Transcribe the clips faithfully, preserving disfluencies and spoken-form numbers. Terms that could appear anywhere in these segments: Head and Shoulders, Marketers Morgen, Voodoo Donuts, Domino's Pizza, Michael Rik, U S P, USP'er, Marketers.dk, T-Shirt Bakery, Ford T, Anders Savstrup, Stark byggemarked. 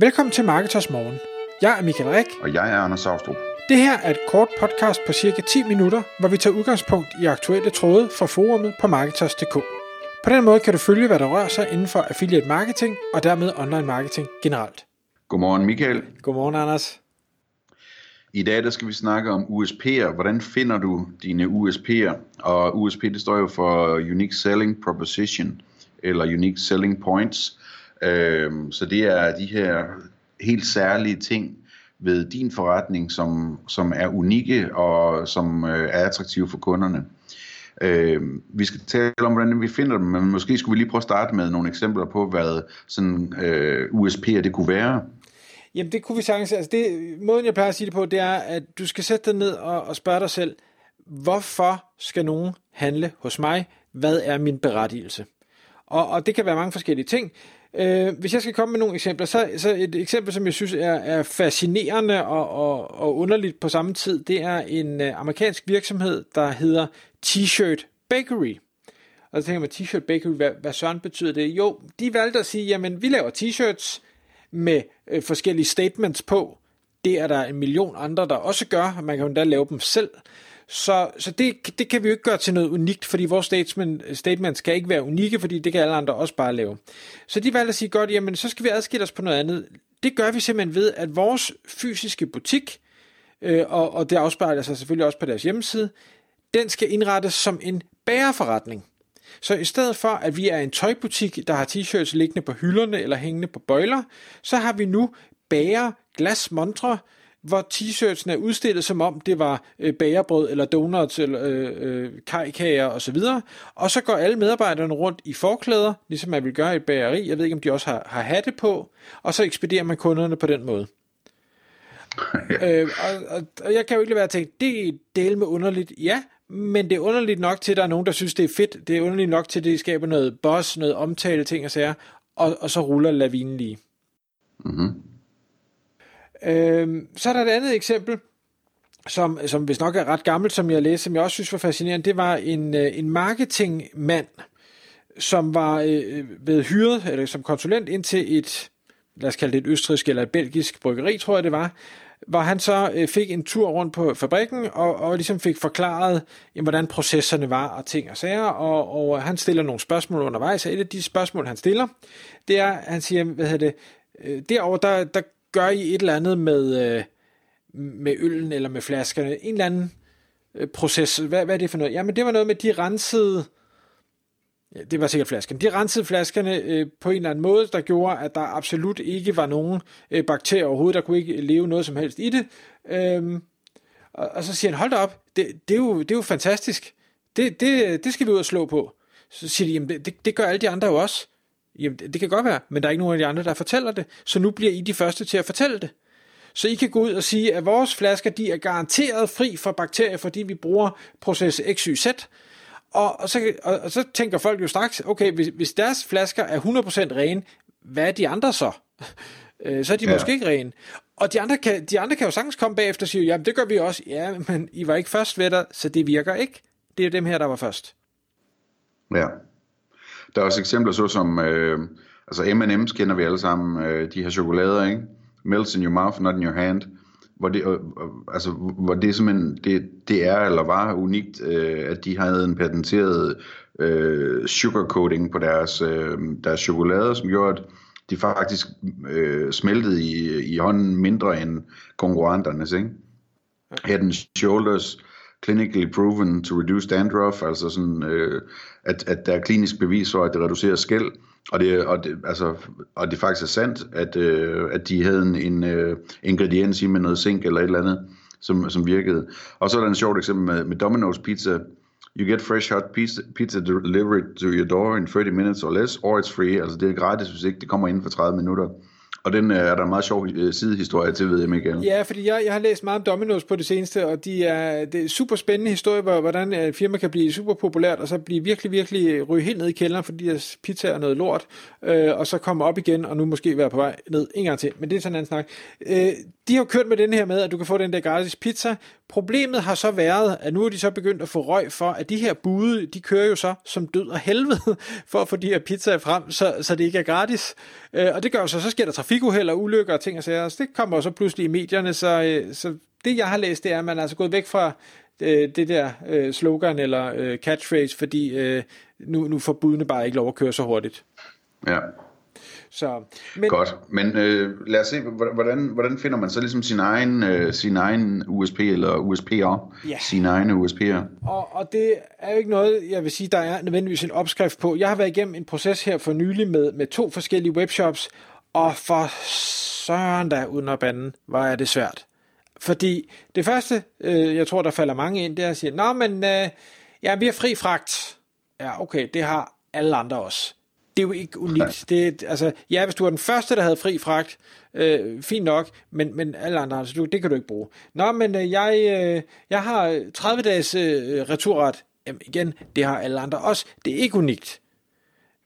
Velkommen til Marketers Morgen. Jeg er Michael Rik. Og jeg er Anders Savstrup. Det her er et kort podcast på cirka ti minutter, hvor vi tager udgangspunkt i aktuelle tråde fra forumet på Marketers punktum d k. På den måde kan du følge, hvad der rører sig inden for affiliate marketing og dermed online marketing generelt. Godmorgen Michael. Godmorgen Anders. I dag der skal vi snakke om U S P'er. Hvordan finder du dine U S P'er? Og U S P det står jo for Unique Selling Proposition eller Unique Selling Points. Så det er de her helt særlige ting ved din forretning, som, som er unikke og som er attraktive for kunderne. Vi skal tale om, hvordan vi finder dem, men måske skulle vi lige prøve at starte med nogle eksempler på, hvad sådan U S P'er det kunne være. Jamen det kunne vi sagtens. Altså det, måden jeg plejer at sige det på, det er, at du skal sætte dig ned og, og spørge dig selv, hvorfor skal nogen handle hos mig? Hvad er min berettigelse? Og, og det kan være mange forskellige ting. Øh, hvis jeg skal komme med nogle eksempler, så, så et eksempel, som jeg synes er, er fascinerende og, og, og underligt på samme tid, det er en amerikansk virksomhed, der hedder T-Shirt Bakery. Og så tænker man, T-Shirt Bakery, hvad, hvad søren betyder det? Jo, de valgte at sige, jamen vi laver t-shirts med øh, forskellige statements på. Det er der en million andre, der også gør. Man kan jo endda lave dem selv. Så, så det, det kan vi jo ikke gøre til noget unikt, fordi vores statement, statements kan ikke være unikke, fordi det kan alle andre også bare lave. Så de valgte at sige, godt, jamen så skal vi adskille os på noget andet. Det gør vi simpelthen ved, at vores fysiske butik, øh, og, og det afspejler sig selvfølgelig også på deres hjemmeside, den skal indrettes som en bagerforretning. Så i stedet for, at vi er en tøjbutik, der har t-shirts liggende på hylderne eller hængende på bøjler, så har vi nu bager, glasmontre, hvor t-shirtsene er udstillet, som om det var øh, bagerbrød eller donuts eller øh, øh, kajkager osv. Og så går alle medarbejderne rundt i forklæder, ligesom man vil gøre i et bageri. Jeg ved ikke, om de også har, har hatte på. Og så ekspederer man kunderne på den måde. øh, og, og, og jeg kan jo ikke lade være at tænke, det er del med underligt, ja. Men det er underligt nok til, at der er nogen, der synes, det er fedt. Det er underligt nok til, at det skaber noget buzz, noget omtale, ting og sager, og, og så ruller lavinen lige. Mm-hmm. Øhm, så er der et andet eksempel, som, som hvis nok er ret gammelt, som jeg læste, som jeg også synes var fascinerende. Det var en, en marketingmand, som var øh, blevet hyret eller som konsulent ind til et, lad os kalde det et østrigsk eller et belgisk bryggeri, tror jeg det var, hvor han så fik en tur rundt på fabrikken, og, og ligesom fik forklaret, jamen, hvordan processerne var, og ting og sager, og, og han stiller nogle spørgsmål undervejs, og et af de spørgsmål, han stiller, det er, han siger, hvad hedder det, derovre, der, der gør I et eller andet med, med øllen, eller med flaskerne, en eller anden proces, hvad, hvad er det for noget? Jamen, det var noget med, de rensede, ja, det var sikkert flaskerne, de rensede flaskerne øh, på en eller anden måde, der gjorde, at der absolut ikke var nogen øh, bakterier overhovedet, der kunne ikke leve noget som helst i det. Øhm, og, og så siger han, hold da op, det, det, er, jo, det er jo fantastisk, det, det, det skal vi ud og slå på. Så siger de, jamen det, det, det gør alle de andre jo også. Jamen det, det kan godt være, men der er ikke nogen af de andre, der fortæller det, så nu bliver I de første til at fortælle det. Så I kan gå ud og sige, at vores flasker, de er garanteret fri for bakterier, fordi vi bruger proces X Y Z. Og, og, så, og, og så tænker folk jo straks, okay, hvis, hvis deres flasker er hundrede procent rene, hvad er de andre så? Øh, så er de ja. måske ikke rene. Og de andre, kan, de andre kan jo sagtens komme bagefter og sige, jamen det gør vi også. Ja, men I var ikke først ved dig, så det virker ikke. Det er jo dem her, der var først. Ja. Der er også eksempler såsom, øh, altså M and M's kender vi alle sammen, øh, de her chokolader, ikke? Melts in your mouth, not in your hand. Hvor det, altså, hvor det simpelthen det, det er eller var unikt, øh, at de havde en patenteret øh, sugarcoating på deres, øh, deres chokolade, som gjorde, at de faktisk øh, smeltede i, i hånden mindre end konkurrenternes. Ikke? Okay. Head and Shoulders, clinically proven to reduce dandruff, altså sådan, øh, at, at der er klinisk bevis for, at det reducerer skæld. Og det, og, det, altså, og det faktisk er sandt, at, øh, at de havde en, en øh, ingrediens i med noget zink eller et eller andet, som, som virkede. Og så er der en sjovt eksempel med, med Domino's Pizza. You get fresh hot pizza, pizza delivered to your door in thirty minutes or less, or it's free. Altså det er gratis, hvis ikke det kommer inden for tredive minutter. Og den er der en meget sjov sidehistorie til, ved jeg, Michael. Ja, fordi jeg, jeg har læst meget om Domino's på det seneste, og de er, det er super spændende historie, hvordan et firma kan blive super populært, og så blive virkelig, virkelig ryge helt ned i kælderen, fordi deres pizza er noget lort, øh, og så komme op igen, og nu måske være på vej ned en gang til. Men det er sådan en anden snak. Øh, de har kørt med den her med, at du kan få den der gratis pizza. Problemet har så været, at nu er de så begyndt at få røg for, at de her bude, de kører jo så som død og helvede, for at få de her pizzaer frem, så, så det ikke er gratis. Øh, og det gør jo så, så sker der trafikuheld og ulykker og ting og sager. Så det kommer jo så pludselig i medierne, så, øh, så det jeg har læst, det er, at man er altså gået væk fra øh, det der øh, slogan eller øh, catchphrase, fordi øh, nu, nu får budene bare ikke lov at køre så hurtigt. Ja. Så, men... Godt, men øh, lad os se, hvordan, hvordan finder man så ligesom sin egen, øh, sin egen U S P eller U S P'er, ja. Sin egen U S P'er? Og, og det er jo ikke noget, jeg vil sige, der er nødvendigvis en opskrift på. Jeg har været igennem en proces her for nylig med, med to forskellige webshops, og for søren der under banden var det svært. Fordi det første, øh, jeg tror der falder mange ind, det er at sige, nå men, øh, ja, vi har fri fragt. Ja, okay, det har alle andre også. Det er jo ikke unikt. Det, altså, ja, hvis du var den første, der havde fri fragt, øh, fint nok, men, men alle andre, altså, det kan du ikke bruge. Nå, men øh, jeg, øh, jeg har tredive dages øh, returret. Jamen igen, det har alle andre også. Det er ikke unikt.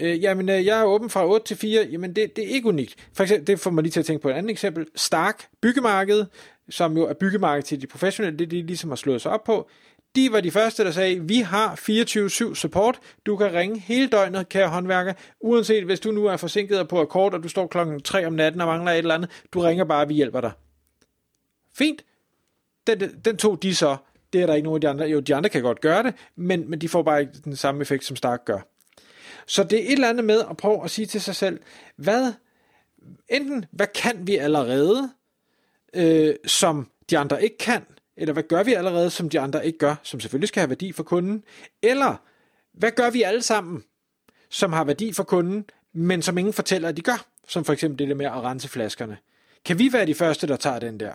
Øh, jamen, øh, jeg er åben fra otte til fire. Jamen, det, det er ikke unikt. For eksempel, det får man lige til at tænke på et andet eksempel. Stark byggemarked, som jo er byggemarked til de professionelle, det er de ligesom har slået sig op på. De var de første, der sagde, vi har fireogtyve syv support, du kan ringe hele døgnet, kære håndværker, uanset hvis du nu er forsinket og på akkord, og du står klokken tre om natten og mangler et eller andet, du ringer bare, vi hjælper dig. Fint, den, den tog de så, det er der ikke nogen af de andre, jo de andre kan godt gøre det, men, men de får bare ikke den samme effekt, som Stark gør. Så det er et eller andet med at prøve at sige til sig selv, hvad, enten hvad kan vi allerede, øh, som de andre ikke kan, eller hvad gør vi allerede, som de andre ikke gør, som selvfølgelig skal have værdi for kunden, eller hvad gør vi alle sammen, som har værdi for kunden, men som ingen fortæller, at de gør, som for eksempel det der med at rense flaskerne. Kan vi være de første, der tager den der?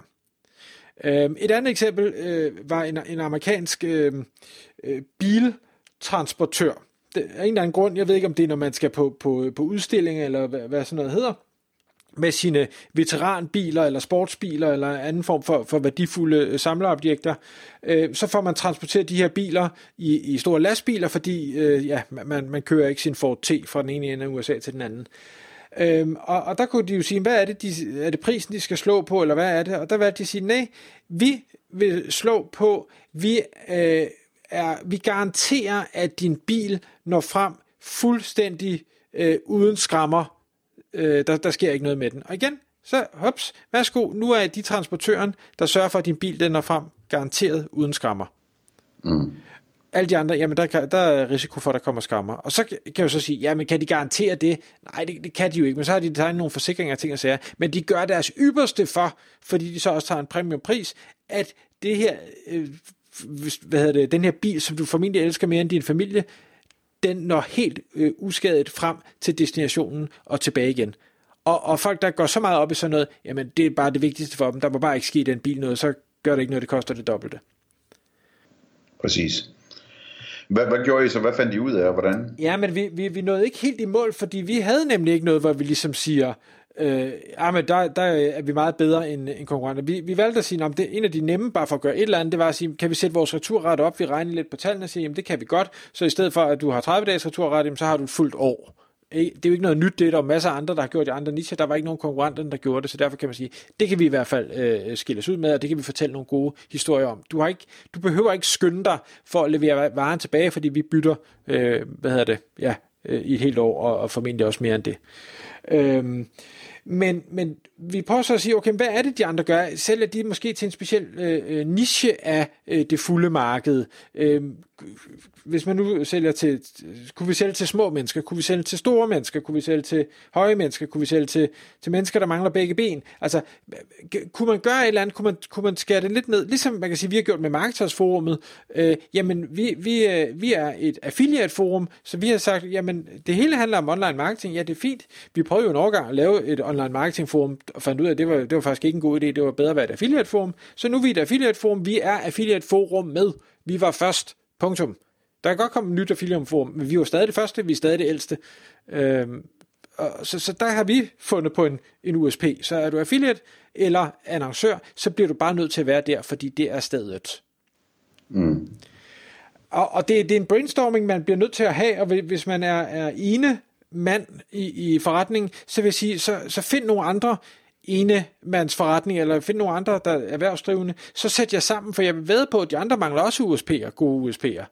Et andet eksempel var en amerikansk biltransportør. Det er en eller anden grund, jeg ved ikke, om det er, når man skal på, på, på udstilling, eller hvad sådan noget hedder, med sine veteranbiler eller sportsbiler eller anden form for, for værdifulde samlerobjekter, øh, så får man transporteret de her biler i, i store lastbiler, fordi øh, ja, man, man kører ikke sin Ford T fra den ene ende af U S A til den anden. Øhm, og, og der kunne de jo sige, hvad er det, de, er det prisen, de skal slå på, eller hvad er det? Og der var de sige, nej, vi vil slå på, vi, øh, er, vi garanterer, at din bil når frem fuldstændig øh, uden skrammer. Øh, der, der sker ikke noget med den. Og igen, så hops, værsgo, nu er de transportøren, der sørger for, at din bil den når frem, garanteret uden skrammer. Mm. Alle de andre, jamen der, der er risiko for, at der kommer skrammer. Og så kan jeg jo så sige, jamen kan de garantere det? Nej, det, det kan de jo ikke, men så har de tegnet nogle forsikringer og ting og sager. Men de gør deres ypperste for, fordi de så også tager en premiumpris, at det her, øh, hvad hedder det, den her bil, som du formentlig elsker mere end din familie, den når helt øh, uskadet frem til destinationen og tilbage igen. Og, og folk, der går så meget op i sådan noget, jamen det er bare det vigtigste for dem, der må bare ikke ske den bil noget, så gør det ikke noget, det koster det dobbelte. Præcis. Hvad, hvad gjorde I så? Hvad fandt I ud af, og hvordan? Ja, men vi, vi, vi nåede ikke helt i mål, fordi vi havde nemlig ikke noget, hvor vi ligesom siger, øh, ah, men der, der er vi meget bedre end, end konkurrenter. Vi, vi valgte at sige, at en af de nemme, bare for at gøre et eller andet, det var at sige, kan vi sætte vores returret op? Vi regner lidt på tallene og siger, jamen det kan vi godt. Så i stedet for, at du har tredive dages returret, så har du et fuldt år. Det er jo ikke noget nyt, det er der masser af andre, der har gjort i andre nicher. Der var ikke nogen konkurrenter, der gjorde det, så derfor kan man sige, det kan vi i hvert fald øh, skilles ud med, og det kan vi fortælle nogle gode historier om. Du, har ikke, du behøver ikke skynde dig for at levere varen tilbage, fordi vi bytter øh, hvad hedder det, ja, øh, i et helt år, og, og formentlig også mere end det. Øhm, men, men vi prøver så at sige, okay, hvad er det, de andre gør? Sælger de måske til en speciel øh, niche af øh, det fulde marked? Øh, hvis man nu sælger til, kunne vi sælge til små mennesker? Kunne vi sælge til store mennesker? Kunne vi sælge til høje mennesker? Kunne vi sælge til, til mennesker, der mangler begge ben? Altså, kunne man gøre et eller andet? Kunne man, kunne man skære det lidt ned? Ligesom man kan sige, vi har gjort med Marketersforummet. Øh, jamen, vi, vi, vi er et affiliate-forum, så vi har sagt, jamen, det hele handler om online marketing. Ja, det er fint. Vi prøvede jo en overgang at lave et online marketing-forum, og fandt ud af, at det var, det var faktisk ikke en god idé. Det var bedre at være et affiliate-forum. Så nu er vi et affiliate-forum. Vi er affiliate-forum med. Vi var først. Punktum. Der kan godt komme et nyt affiliate-forum, men vi er jo stadig det første, vi er stadig det ældste. Øhm, og så, så der har vi fundet på en, en U S P. Så er du affiliate eller annoncør, så bliver du bare nødt til at være der, fordi det er stedet. Mm. Og, og det, det er en brainstorming, man bliver nødt til at have, og hvis man er, er ene mand i, i forretningen, så vil jeg sige, så, så find nogle andre enemandsforretning, eller find nogle andre, der er erhvervsdrivende, så sæt jer sammen, for jeg vil vædde på, at de andre mangler også U S P'er, gode U S P'er.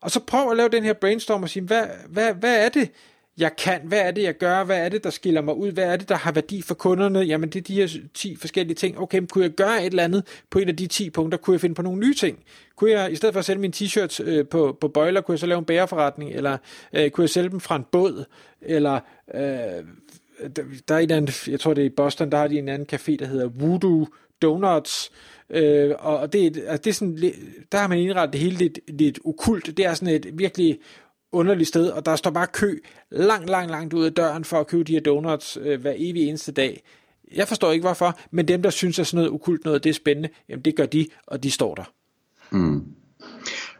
Og så prøv at lave den her brainstorm og sige, hvad, hvad, hvad er det, jeg kan, hvad er det, jeg gør, hvad er det, der skiller mig ud, hvad er det, der har værdi for kunderne, jamen det er de her ti forskellige ting, okay, men kunne jeg gøre et eller andet på en af de ti punkter, kunne jeg finde på nogle nye ting, kunne jeg, i stedet for at sælge mine t-shirts øh, på, på bøjler, kunne jeg så lave en bæreforretning, eller øh, kunne jeg sælge dem fra en båd, eller øh, der er en anden, jeg tror det er i Boston, der har de en anden café, der hedder Voodoo Donuts, øh, og det, altså det er sådan, der har man indrettet det hele lidt, lidt okult, det er sådan et virkelig underligt sted, og der står bare kø langt, langt, langt ud af døren for at købe de her donuts øh, hver evig eneste dag. Jeg forstår ikke hvorfor, men dem, der synes, at sådan noget okult noget, det er spændende, jamen det gør de, og de står der. Mm.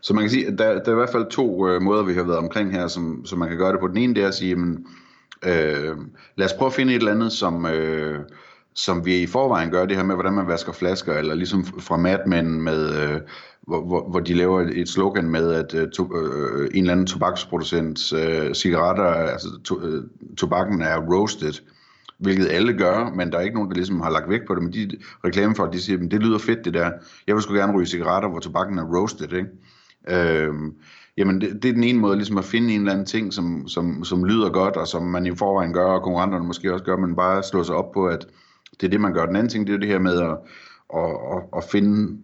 Så man kan sige, at der, der er i hvert fald to øh, måder, vi har været omkring her, som, som man kan gøre det på. Den ene, det er at sige, jamen, øh, lad os prøve at finde et eller andet, som... Øh, som vi i forvejen gør, det her med, hvordan man vasker flasker, eller ligesom fra Mad Men, med, øh, hvor, hvor, hvor de laver et slogan med, at øh, to, øh, en eller anden tobaksproducents øh, cigaretter, altså to, øh, tobakken er roasted, hvilket alle gør, men der er ikke nogen, der ligesom har lagt vægt på det, men de reklame for, de siger, men det lyder fedt det der, jeg vil sgu gerne ryge cigaretter, hvor tobakken er roasted, ikke? Øh, jamen det, det er den ene måde ligesom at finde en eller anden ting, som, som, som lyder godt, og som man i forvejen gør, og konkurrenterne måske også gør, men bare slå sig op på, at det er det, man gør. Den anden ting, det er det her med at, at, at finde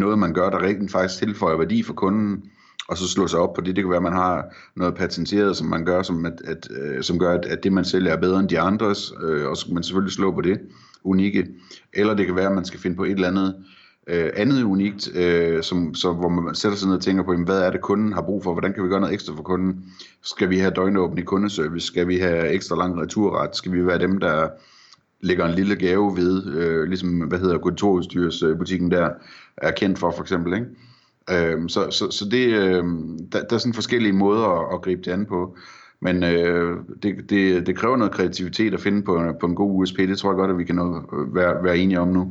noget, man gør, der rigtig faktisk tilføjer værdi for kunden, og så slå sig op på det. Det kan være, at man har noget patenteret, som man gør, som, at, at, som gør, at det, man sælger, er bedre end de andres, og så kan man selvfølgelig slå på det unikke. Eller det kan være, at man skal finde på et eller andet andet unikt, som, så, hvor man sætter sig ned og tænker på, hvad er det, kunden har brug for? Hvordan kan vi gøre noget ekstra for kunden? Skal vi have døgnåbent i kundeservice? Skal vi have ekstra lang returret? Skal vi være dem, der lægger en lille gave ved, øh, ligesom, hvad hedder kontorudstyrsbutikken der, er kendt for, for eksempel, ikke? Øh, så, så, så det, øh, der, der er sådan forskellige måder at, at gribe det an på, men øh, det, det, det kræver noget kreativitet at finde på, på en god U S P, det tror jeg godt, at vi kan nå, være, være enige om nu.